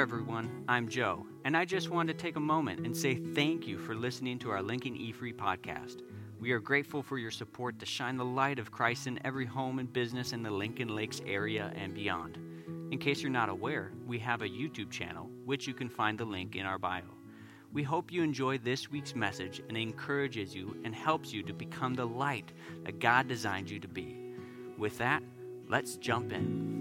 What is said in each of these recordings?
there, everyone. I'm Joe, and I just wanted to take a moment and say thank you for listening to our Lincoln e-free podcast. We are grateful for your support to shine the light of Christ in every home and business in the Lincoln Lakes area and beyond. In case you're not aware, we have a YouTube channel, which you can find the link in our bio. We hope you enjoy this week's message and encourages you and helps you to become the light that God designed you to be. With that, let's jump in.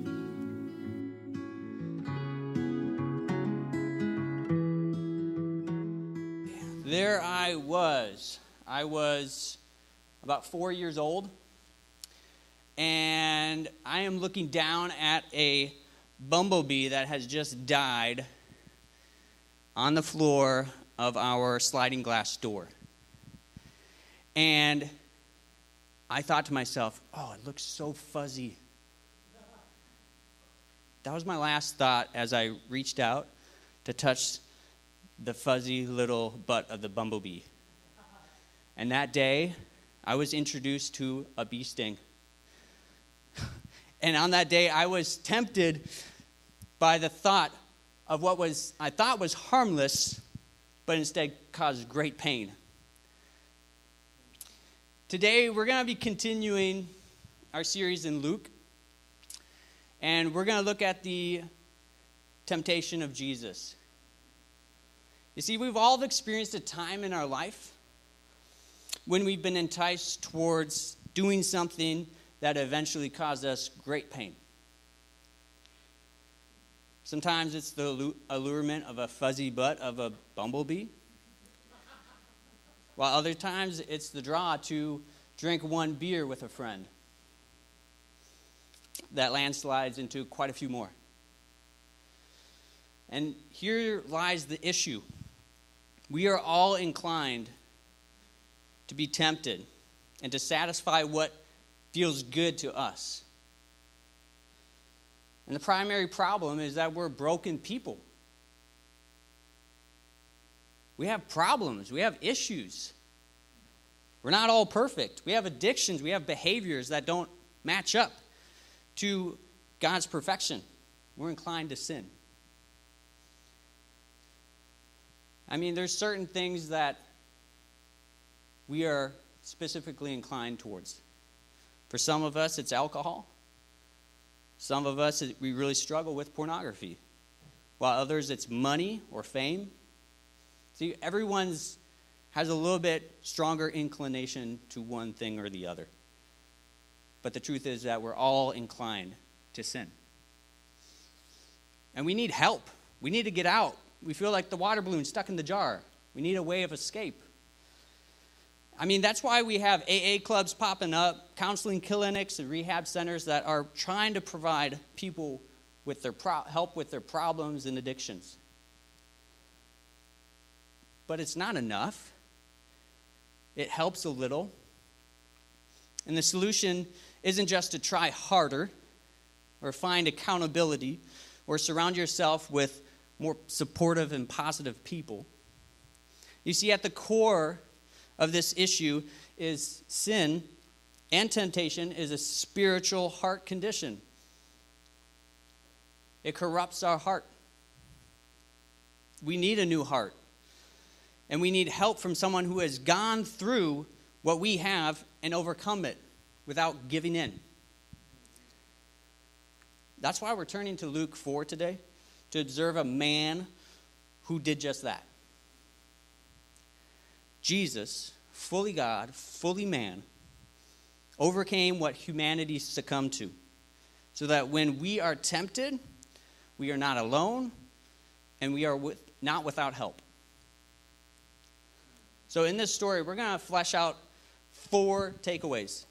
There I was. I was about 4 years old, and I am looking down at a bumblebee that has just died on the floor of our sliding glass door. And I thought to myself, oh, it looks so fuzzy. That was my last thought as I reached out to touch the fuzzy little butt of the bumblebee. And that day, I was introduced to a bee sting. And on that day, I was tempted by the thought of what was I thought was harmless, but instead caused great pain. Today, we're going to be continuing our series in Luke. And we're going to look at the temptation of Jesus. You see, we've all experienced a time in our life when we've been enticed towards doing something that eventually caused us great pain. Sometimes it's the allurement of a fuzzy butt of a bumblebee, while other times it's the draw to drink one beer with a friend that landslides into quite a few more. And here lies the issue. We are all inclined to be tempted and to satisfy what feels good to us. And the primary problem is that we're broken people. We have problems. We have issues. We're not all perfect. We have addictions. We have behaviors that don't match up to God's perfection. We're inclined to sin. I mean, there's certain things that we are specifically inclined towards. For some of us, it's alcohol. Some of us, we really struggle with pornography. While others, it's money or fame. See, everyone's has a little bit stronger inclination to one thing or the other. But the truth is that we're all inclined to sin. And we need help. We need to get out. We feel like the water balloon stuck in the jar. We need a way of escape. I mean, that's why we have AA clubs popping up, counseling clinics and rehab centers that are trying to provide people with their help with their problems and addictions. But it's not enough. It helps a little. And the solution isn't just to try harder or find accountability or surround yourself with more supportive and positive people. You see, at the core of this issue is sin and temptation is a spiritual heart condition. It corrupts our heart. We need a new heart. And we need help from someone who has gone through what we have and overcome it without giving in. That's why we're turning to Luke 4 today, to observe a man who did just that. Jesus, fully God, fully man, overcame what humanity succumbed to, so that when we are tempted, we are not alone, and we are not without help. So in this story, we're going to flesh out four takeaways.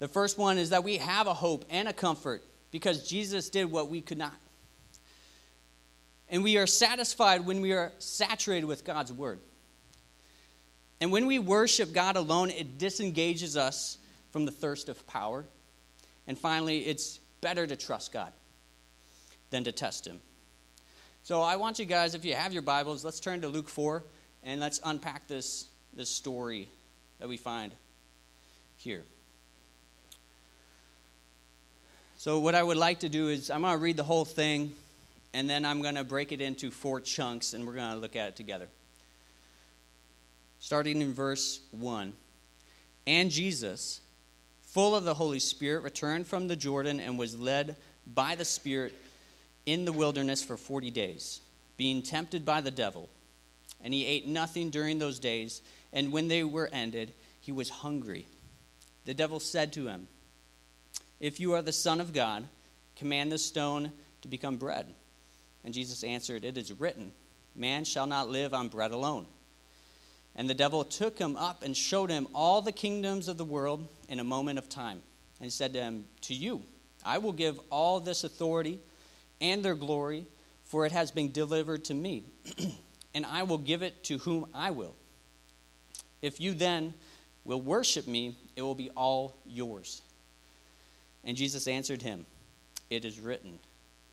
The first one is that we have a hope and a comfort because Jesus did what we could not. And we are satisfied when we are saturated with God's word. And when we worship God alone, it disengages us from the thirst of power. And finally, it's better to trust God than to test him. So I want you guys, if you have your Bibles, let's turn to Luke 4 and let's unpack this story that we find here. So what I would like to do is I'm going to read the whole thing. and then I'm going to break it into four chunks, and we're going to look at it together. Starting in verse 1. And Jesus, full of the Holy Spirit, returned from the Jordan and was led by the Spirit in the wilderness for 40 days, being tempted by the devil. And he ate nothing during those days, and when they were ended, he was hungry. The devil said to him, "If you are the Son of God, command this stone to become bread." And Jesus answered, "It is written, 'Man shall not live on bread alone.'" And the devil took him up and showed him all the kingdoms of the world in a moment of time. And he said to him, "To you I will give all this authority and their glory, for it has been delivered to me, and I will give it to whom I will. If you then will worship me, it will be all yours." And Jesus answered him, "It is written,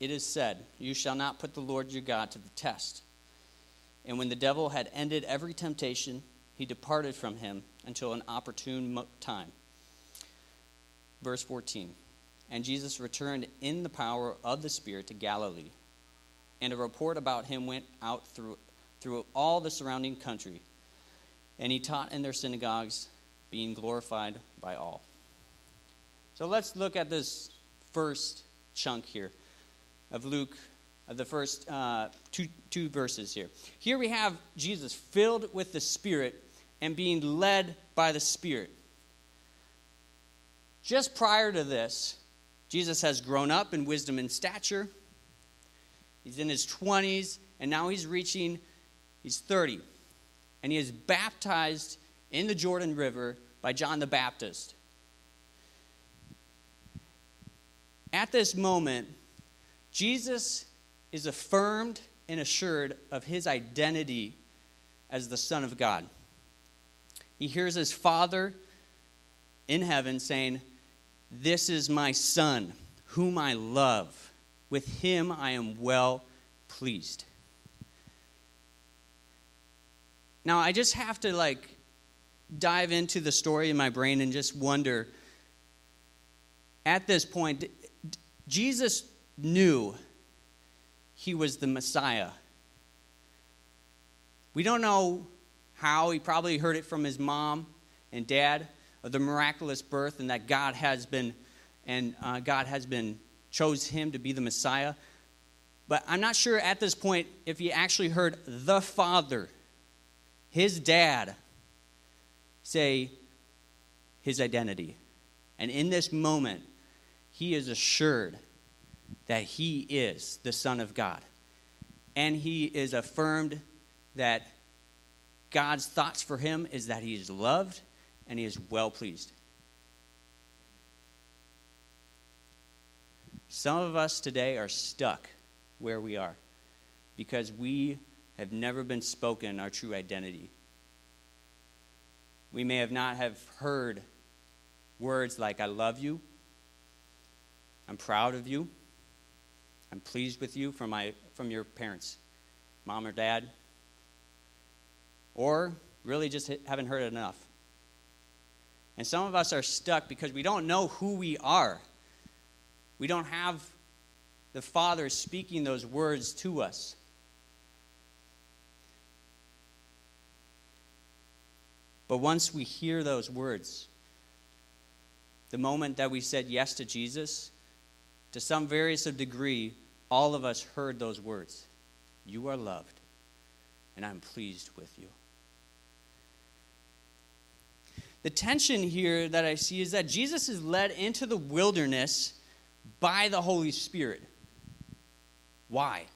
"It is said, 'You shall not put the Lord your God to the test.'" And when the devil had ended every temptation, he departed from him until an opportune time. Verse 14, and Jesus returned in the power of the Spirit to Galilee, and a report about him went out through all the surrounding country, and he taught in their synagogues, being glorified by all. So let's look at this first chunk here of Luke, of the first two verses here. Here we have Jesus filled with the Spirit and being led by the Spirit. Just prior to this, Jesus has grown up in wisdom and stature. He's in his 20s, and now he's 30. And he is baptized in the Jordan River by John the Baptist. At this moment, Jesus is affirmed and assured of his identity as the Son of God. He hears his Father in heaven saying, "This is my Son, whom I love. With him I am well pleased." Now I just have to dive into the story in my brain and just wonder, at this point, Jesus knew he was the Messiah. We don't know how. He probably heard it from his mom and dad of the miraculous birth, and that God has been chose him to be the Messiah. But I'm not sure at this point if he actually heard the Father, his dad, say his identity. And in this moment, he is assured that he is the Son of God. And he is affirmed that God's thoughts for him is that he is loved and he is well pleased. Some of us today are stuck where we are because we have never been spoken our true identity. We may not have heard words like, "I love you," "I'm proud of you," "I'm pleased with you" from your parents, mom or dad, or really just haven't heard it enough. And some of us are stuck because we don't know who we are. We don't have the Father speaking those words to us. But once we hear those words, the moment that we said yes to Jesus, to some various degree, all of us heard those words. "You are loved, and I'm pleased with you." The tension here that I see is that Jesus is led into the wilderness by the Holy Spirit. Why?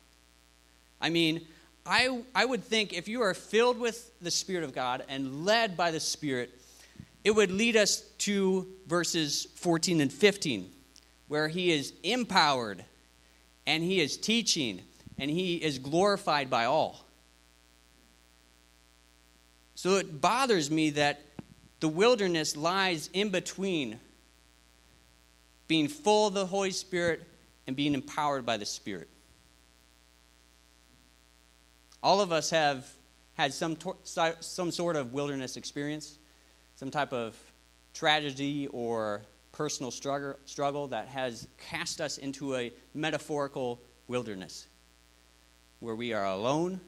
I mean, I would think if you are filled with the Spirit of God and led by the Spirit, it would lead us to verses 14 and 15, where he is empowered, and he is teaching, and he is glorified by all. So it bothers me that the wilderness lies in between being full of the Holy Spirit and being empowered by the Spirit. All of us have had some sort of wilderness experience, some type of tragedy or personal struggle that has cast us into a metaphorical wilderness where we are alone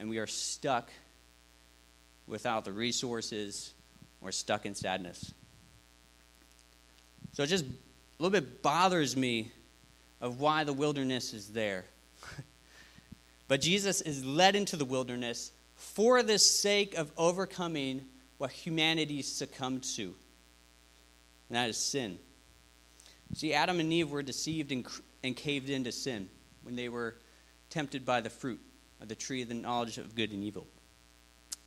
and we are stuck without the resources or stuck in sadness. So it just a little bit bothers me of why the wilderness is there. But Jesus is led into the wilderness for the sake of overcoming what humanity succumbed to. And that is sin. See, Adam and Eve were deceived and caved into sin when they were tempted by the fruit of the tree of the knowledge of good and evil.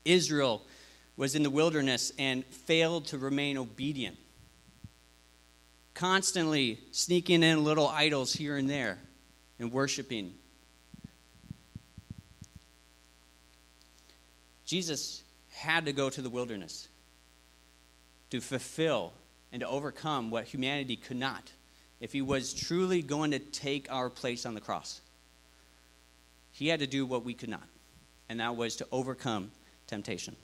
Israel was in the wilderness and failed to remain obedient, constantly sneaking in little idols here and there and worshiping. Jesus had to go to the wilderness to fulfill and to overcome what humanity could not if he was truly going to take our place on the cross. He had to do what we could not, and that was to overcome temptation.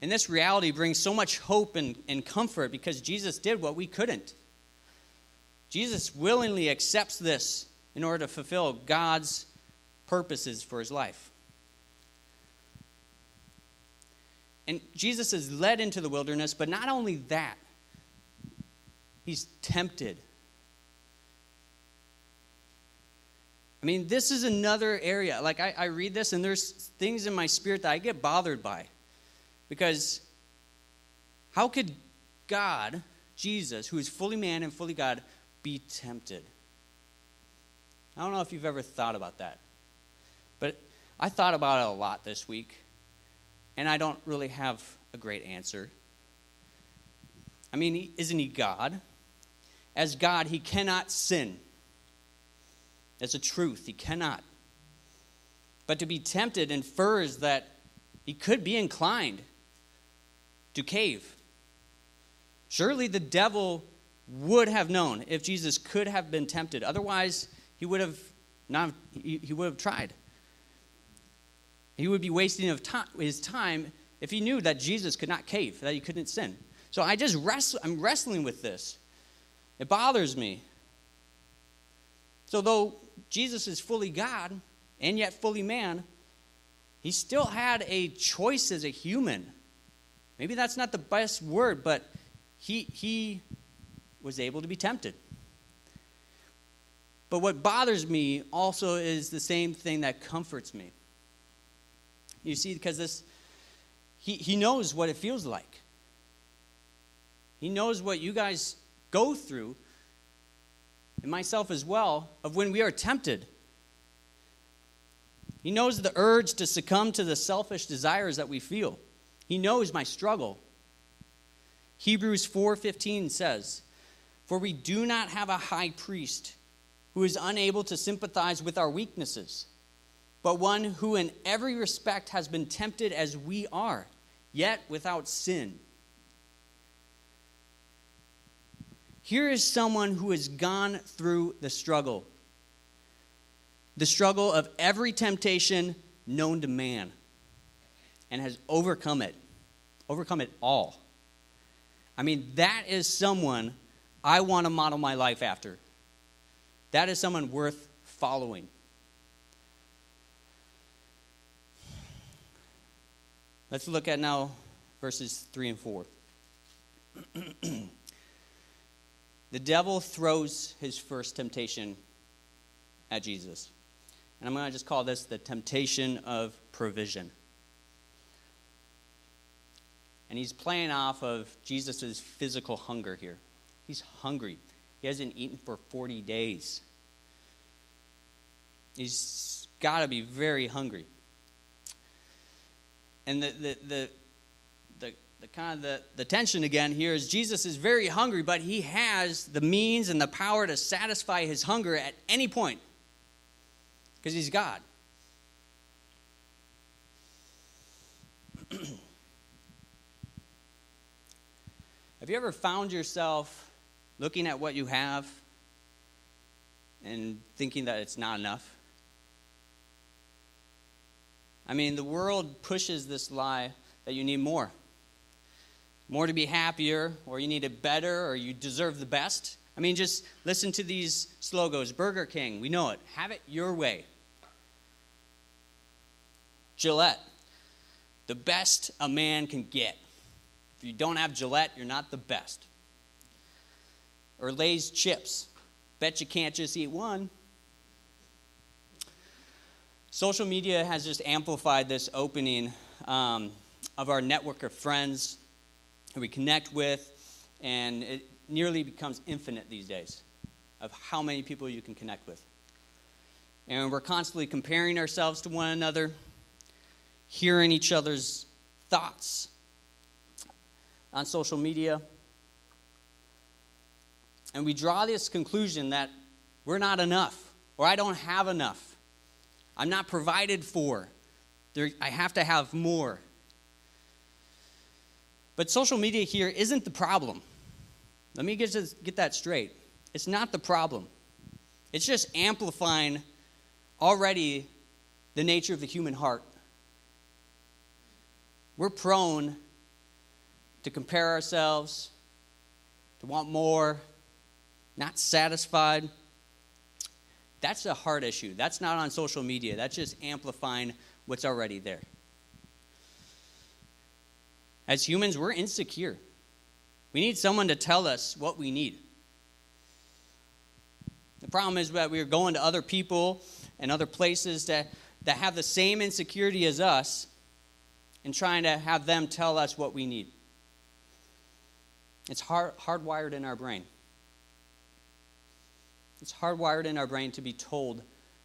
And this reality brings so much hope and comfort because Jesus did what we couldn't. Jesus willingly accepts this in order to fulfill God's purposes for his life. And Jesus is led into the wilderness, but not only that, he's tempted. I mean, this is another area. Like, I read this, and there's things in my spirit that I get bothered by. Because how could God, Jesus, who is fully man and fully God, be tempted? I don't know if you've ever thought about that. But I thought about it a lot this week. And I don't really have a great answer. I mean, isn't he God? As God, he cannot sin. That's a truth. He cannot. But to be tempted infers that he could be inclined to cave. Surely the devil would have known if Jesus could have been tempted. Otherwise, he would have tried. He would be wasting his time if he knew that Jesus could not cave, that he couldn't sin. So I'm wrestling with this. It bothers me. So though Jesus is fully God and yet fully man, he still had a choice as a human. Maybe that's not the best word, but he was able to be tempted. But what bothers me also is the same thing that comforts me. You see, because he knows what it feels like. He knows what you guys go through, and myself as well, of when we are tempted. He knows the urge to succumb to the selfish desires that we feel. He knows my struggle. Hebrews 4:15 says, "For we do not have a high priest who is unable to sympathize with our weaknesses, but one who in every respect has been tempted as we are, yet without sin." Here is someone who has gone through the struggle of every temptation known to man, and has overcome it all. I mean, that is someone I want to model my life after. That is someone worth following. Let's look at now verses 3 and 4. The devil throws his first temptation at Jesus. And I'm going to just call this the temptation of provision. And he's playing off of Jesus' physical hunger here. He's hungry. He hasn't eaten for 40 days. He's got to be very hungry. And the tension again here is Jesus is very hungry, but he has the means and the power to satisfy his hunger at any point because he's God. Have you ever found yourself looking at what you have and thinking that it's not enough? I mean, the world pushes this lie that you need more. More to be happier, or you need it better, or you deserve the best. I mean, just listen to these slogans. Burger King, we know it. Have it your way. Gillette, the best a man can get. If you don't have Gillette, you're not the best. Or Lay's chips. Bet you can't just eat one. Social media has just amplified this opening of our network of friends who we connect with, and it nearly becomes infinite these days of how many people you can connect with. And we're constantly comparing ourselves to one another, hearing each other's thoughts on social media. And we draw this conclusion that we're not enough, or I don't have enough. I'm not provided for. I have to have more. But social media here isn't the problem. Let me get that straight. It's not the problem. It's just amplifying already the nature of the human heart. We're prone to compare ourselves, to want more, not satisfied. That's a heart issue. That's not on social media. That's just amplifying what's already there. As humans, we're insecure. We need someone to tell us what we need. The problem is that we're going to other people and other places that have the same insecurity as us and trying to have them tell us what we need. It's hardwired in our brain. It's hardwired in our brain to be told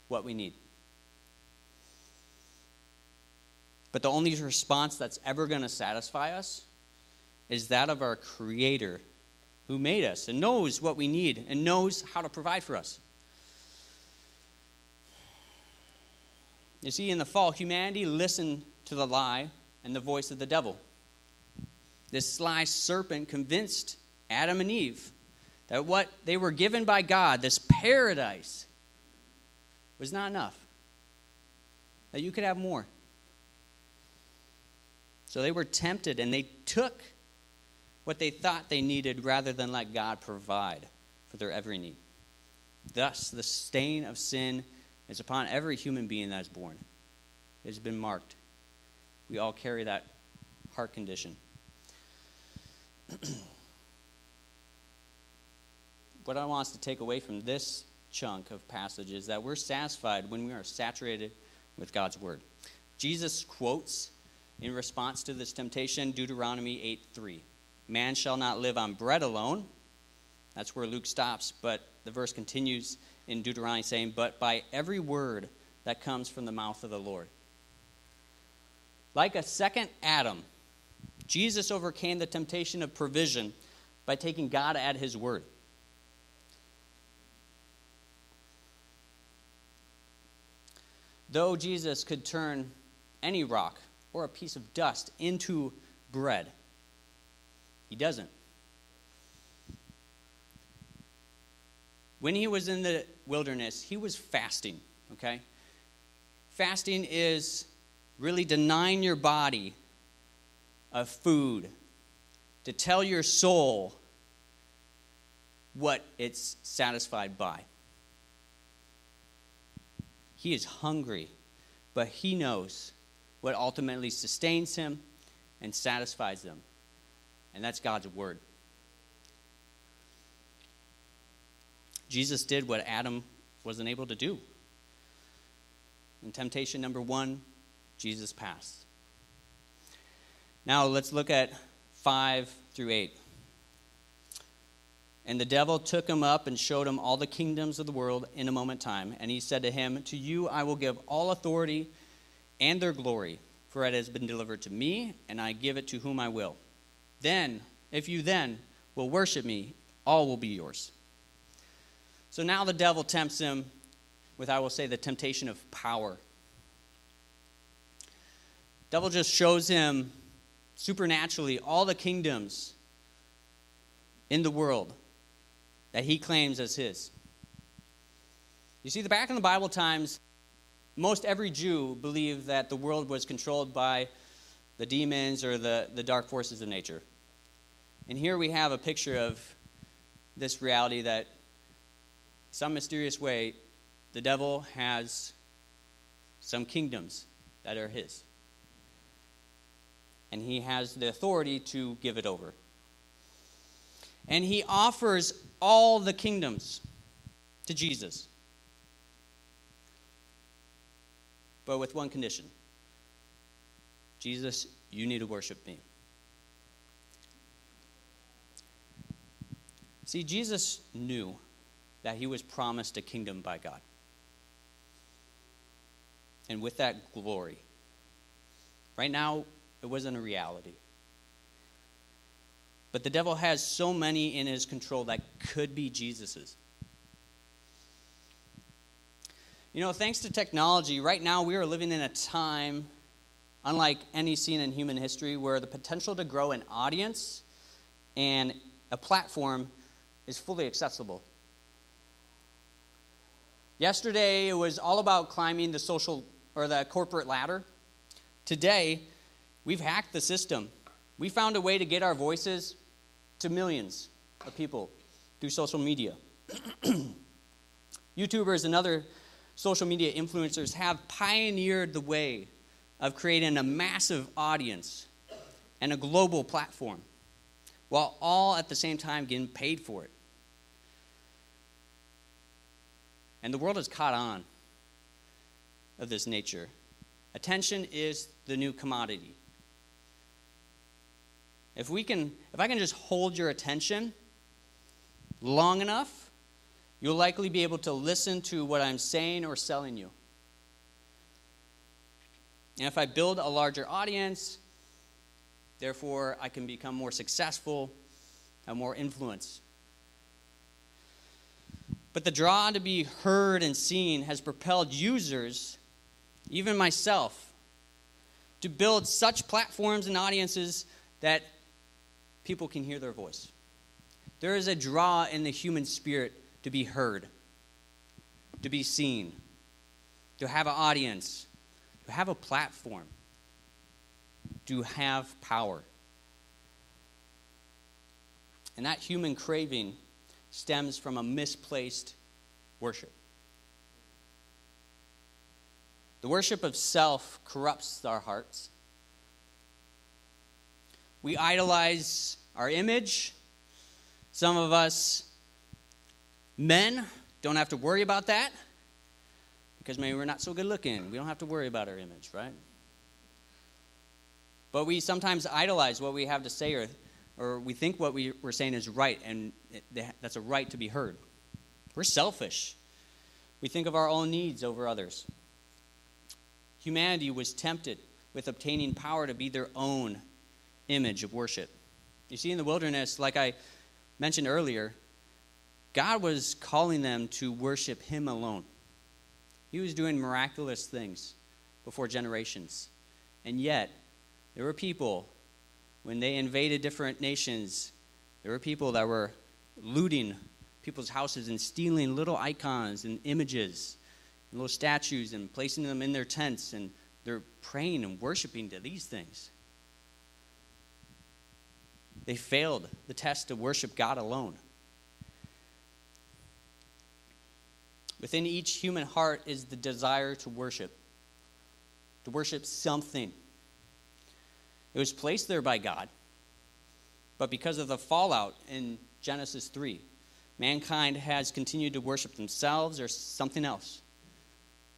what we need. But the only response that's ever going to satisfy us is that of our Creator who made us and knows what we need and knows how to provide for us. You see, in the fall, humanity listened to the lie and the voice of the devil. This sly serpent convinced Adam and Eve that what they were given by God, this paradise, was not enough, that you could have more. So they were tempted, and they took what they thought they needed rather than let God provide for their every need. Thus, the stain of sin is upon every human being that is born. It has been marked. We all carry that heart condition. What I want us to take away from this chunk of passage is that we're satisfied when we are saturated with God's word. Jesus quotes, in response to this temptation, Deuteronomy 8:3. Man shall not live on bread alone. That's where Luke stops, but the verse continues in Deuteronomy saying, but by every word that comes from the mouth of the Lord. Like a second Adam, Jesus overcame the temptation of provision by taking God at his word. Though Jesus could turn any rock or a piece of dust into bread, he doesn't. When he was in the wilderness, he was fasting, okay? Fasting is really denying your body of food to tell your soul what it's satisfied by. He is hungry, but he knows what ultimately sustains him and satisfies them. And that's God's word. Jesus did what Adam wasn't able to do. In temptation number 1, Jesus passed. Now let's look at 5-8. And the devil took him up and showed him all the kingdoms of the world in a moment time. And he said to him, to you I will give all authority and their glory, for it has been delivered to me, and I give it to whom I will. Then, if you then will worship me, all will be yours. So now the devil tempts him with, I will say, the temptation of power. Devil just shows him supernaturally all the kingdoms in the world that he claims as his. You see, back in the Bible times, most every Jew believed that the world was controlled by the demons or the dark forces of nature. And here we have a picture of this reality that some mysterious way the devil has some kingdoms that are his. And he has the authority to give it over. And he offers all the kingdoms to Jesus, but with one condition. Jesus, you need to worship me. See, Jesus knew that he was promised a kingdom by God. And with that, glory. Right now, it wasn't a reality. But the devil has so many in his control that could be Jesus's. You know, thanks to technology, right now we are living in a time, unlike any seen in human history, where the potential to grow an audience and a platform is fully accessible. Yesterday, it was all about climbing the social or the corporate ladder. Today, we've hacked the system. We found a way to get our voices to millions of people through social media. YouTubers and other social media influencers have pioneered the way of creating a massive audience and a global platform, while all at the same time getting paid for it. And the world has caught on of this nature. Attention is the new commodity. If I can just hold your attention long enough, you'll likely be able to listen to what I'm saying or selling you. And if I build a larger audience, therefore I can become more successful and more influenced. But the draw to be heard and seen has propelled users, even myself, to build such platforms and audiences that people can hear their voice. There is a draw in the human spirit to be heard, to be seen, to have an audience, to have a platform, to have power. And that human craving stems from a misplaced worship. The worship of self corrupts our hearts. We idolize our image. Some of us men don't have to worry about that because maybe we're not so good looking. We don't have to worry about our image, right? But we sometimes idolize what we have to say or we think what we're saying is right, and that's a right to be heard. We're selfish. We think of our own needs over others. Humanity was tempted with obtaining power to be their own image of worship. You see, in the wilderness, like I mentioned earlier, God was calling them to worship him alone. He was doing miraculous things before generations. And yet, there were people, when they invaded different nations, there were people that were looting people's houses and stealing little icons and images and little statues and placing them in their tents, and they're praying and worshiping to these things. They failed the test to worship God alone. Within each human heart is the desire to worship something. It was placed there by God, but because of the fallout in Genesis 3, mankind has continued to worship themselves or something else.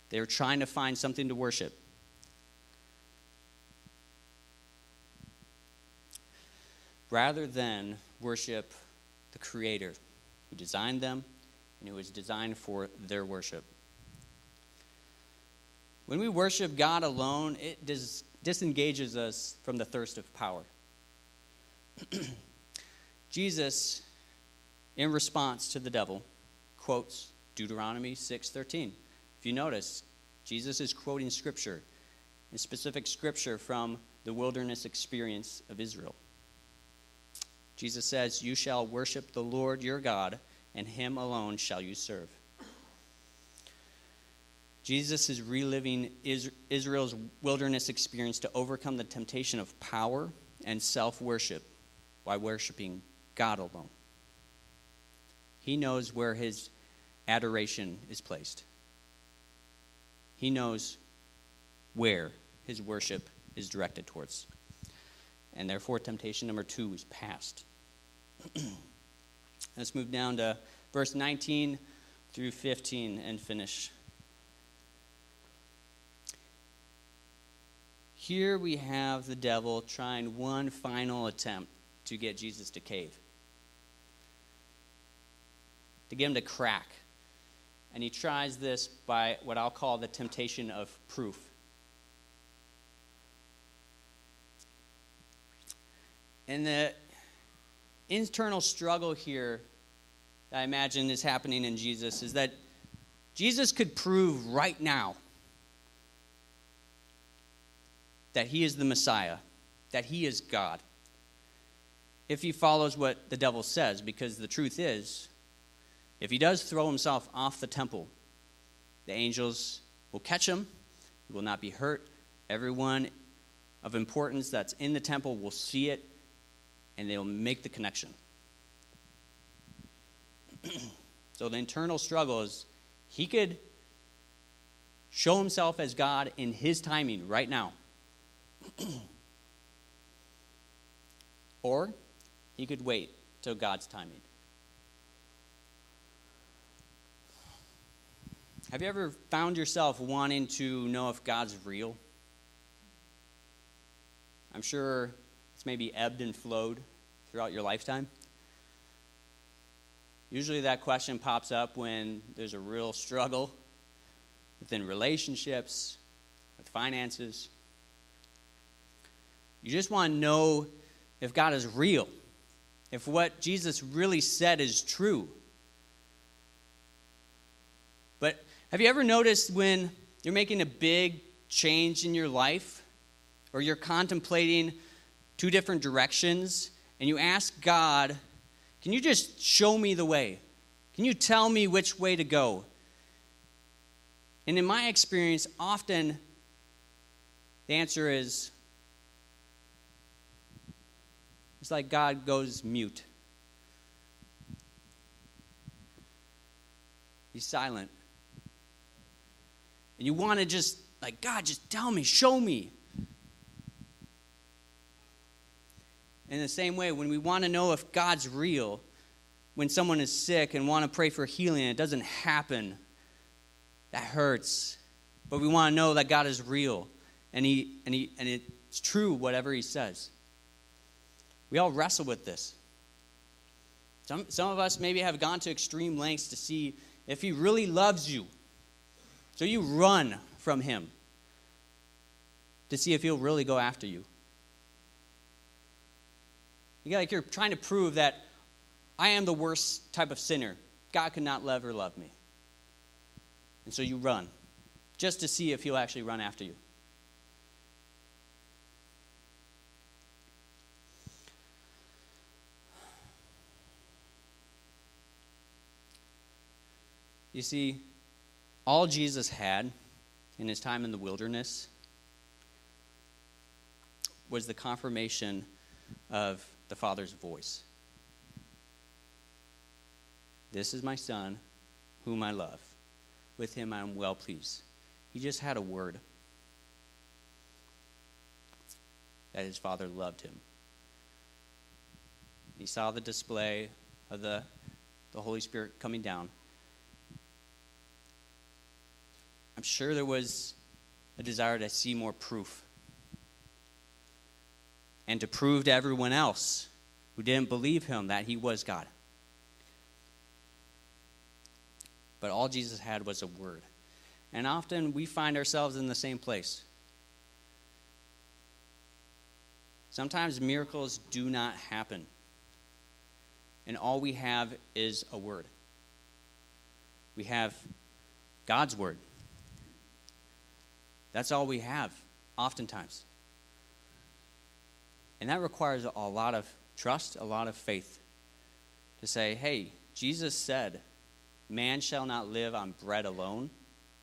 They were trying to find something to worship. Rather than worship the Creator who designed them, and it was designed for their worship. When we worship God alone, it disengages us from the thirst of power. Jesus, in response to the devil, quotes Deuteronomy 6:13. If you notice, Jesus is quoting scripture, and specific scripture from the wilderness experience of Israel. Jesus says, "You shall worship the Lord your God, and him alone shall you serve." Jesus is reliving Israel's wilderness experience to overcome the temptation of power and self-worship by worshiping God alone. He knows where his adoration is placed. He knows where his worship is directed towards. And therefore, temptation number 2 is passed. Let's move down to verse 19 through 15 and finish. Here we have the devil trying one final attempt to get Jesus to cave, to get him to crack. And he tries this by what I'll call the temptation of proof. And the internal struggle here that I imagine is happening in Jesus is that Jesus could prove right now that he is the Messiah, that he is God, if he follows what the devil says, because the truth is, if he does throw himself off the temple, the angels will catch him, he will not be hurt, everyone of importance that's in the temple will see it, and they'll make the connection. So the internal struggle is, he could show himself as God in his timing right now, or he could wait till God's timing. Have you ever found yourself wanting to know if God's real? I'm sure it's maybe ebbed and flowed throughout your lifetime. Usually that question pops up when there's a real struggle within relationships, with finances. You just want to know if God is real, if what Jesus really said is true. But have you ever noticed when you're making a big change in your life, or you're contemplating two different directions, and you ask God, "Can you just show me the way? Can you tell me which way to go?" And in my experience, often the answer is, it's like God goes mute. He's silent. And you want to just, like, God, just tell me, show me. In the same way, when we want to know if God's real, when someone is sick and want to pray for healing, it doesn't happen. That hurts. But we want to know that God is real, and and it's true, whatever he says. We all wrestle with this. Some of us maybe have gone to extreme lengths to see if he really loves you. So you run from him to see if he'll really go after you. You're trying to prove that I am the worst type of sinner. God could not ever love me. And so you run just to see if he'll actually run after you. You see, all Jesus had in his time in the wilderness was the confirmation of the Father's voice. "This is my Son, whom I love. With him I am well pleased." He just had a word that his Father loved him. He saw the display of the Holy Spirit coming down. I'm sure there was a desire to see more proof and to prove to everyone else who didn't believe him that he was God. But all Jesus had was a word. And often we find ourselves in the same place. Sometimes miracles do not happen, and all we have is a word. We have God's word. That's all we have, oftentimes. And that requires a lot of trust, a lot of faith to say, hey, Jesus said, man shall not live on bread alone,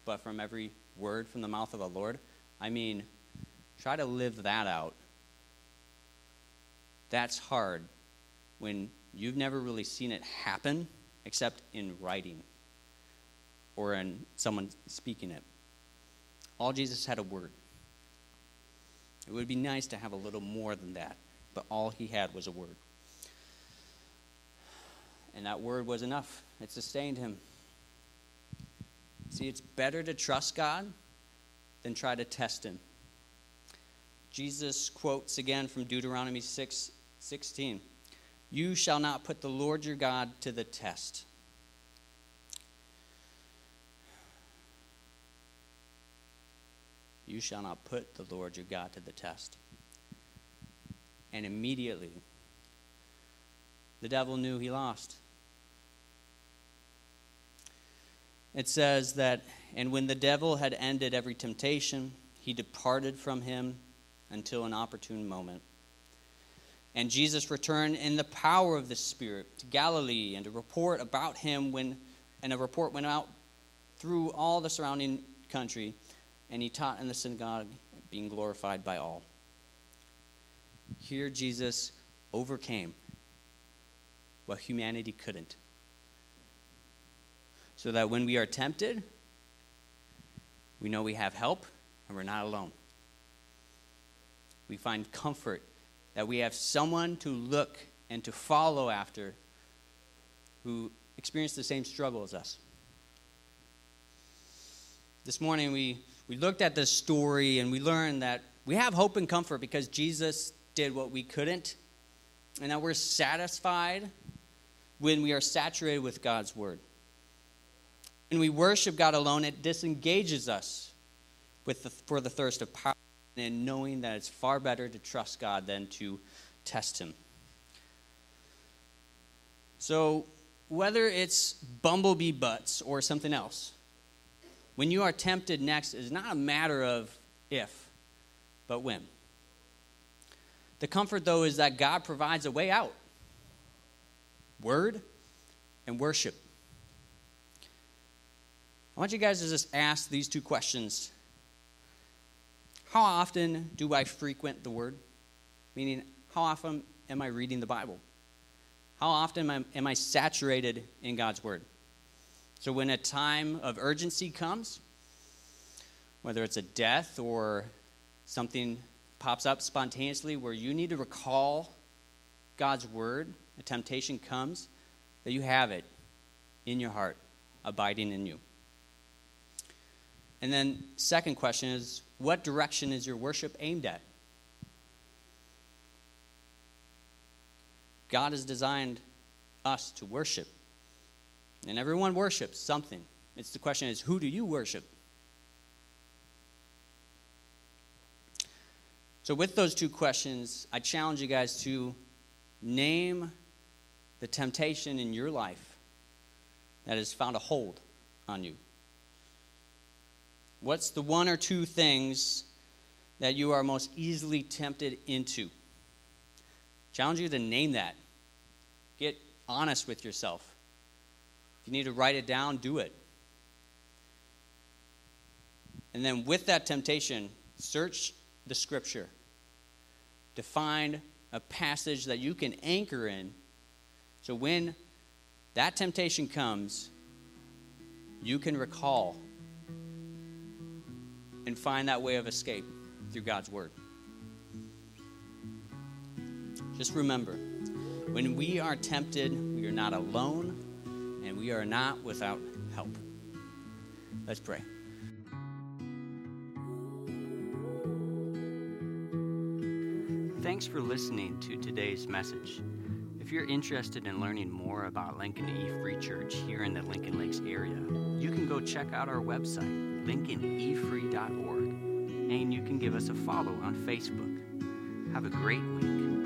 but from every word from the mouth of the Lord. I mean, try to live that out. That's hard when you've never really seen it happen except in writing or in someone speaking it. All Jesus had a word. It would be nice to have a little more than that, but all he had was a word. And that word was enough. It sustained him. See, it's better to trust God than try to test him. Jesus quotes again from Deuteronomy 6:16. You shall not put the Lord your God to the test. You shall not put the Lord your God to the test. And immediately, the devil knew he lost. It says that, and when the devil had ended every temptation, he departed from him until an opportune moment. And Jesus returned in the power of the Spirit to Galilee, and a report about him went out through all the surrounding country, and he taught in the synagogue, being glorified by all. Here Jesus overcame what humanity couldn't, so that when we are tempted, we know we have help and we're not alone. We find comfort that we have someone to look and to follow after who experienced the same struggle as us. This morning we looked at this story and we learned that we have hope and comfort because Jesus did what we couldn't, and that we're satisfied when we are saturated with God's word. When we worship God alone, it disengages us for the thirst of power, and knowing that it's far better to trust God than to test him. So whether it's bumblebee butts or something else, when you are tempted next is not a matter of if, but when. The comfort, though, is that God provides a way out. Word and worship. I want you guys to just ask these two questions. How often do I frequent the Word? Meaning, how often am I reading the Bible? How often am I saturated in God's Word? So when a time of urgency comes, whether it's a death or something pops up spontaneously where you need to recall God's Word, a temptation comes, that you have it in your heart, abiding in you. And then second question is, what direction is your worship aimed at? God has designed us to worship. And everyone worships something. It's the question is, who do you worship? So with those two questions, I challenge you guys to name the temptation in your life that has found a hold on you. What's the one or two things that you are most easily tempted into? Challenge you to name that. Get honest with yourself. If you need to write it down, do it. And then with that temptation, search the Scripture to find a passage that you can anchor in, so when that temptation comes, you can recall and find that way of escape through God's word. Just remember, when we are tempted, we are not alone, and we are not without help. Let's pray. Thanks for listening to today's message. If you're interested in learning more about Lincoln e-Free Church here in the Lincoln Lakes area, you can go check out our website, lincolnefree.org, and you can give us a follow on Facebook. Have a great week.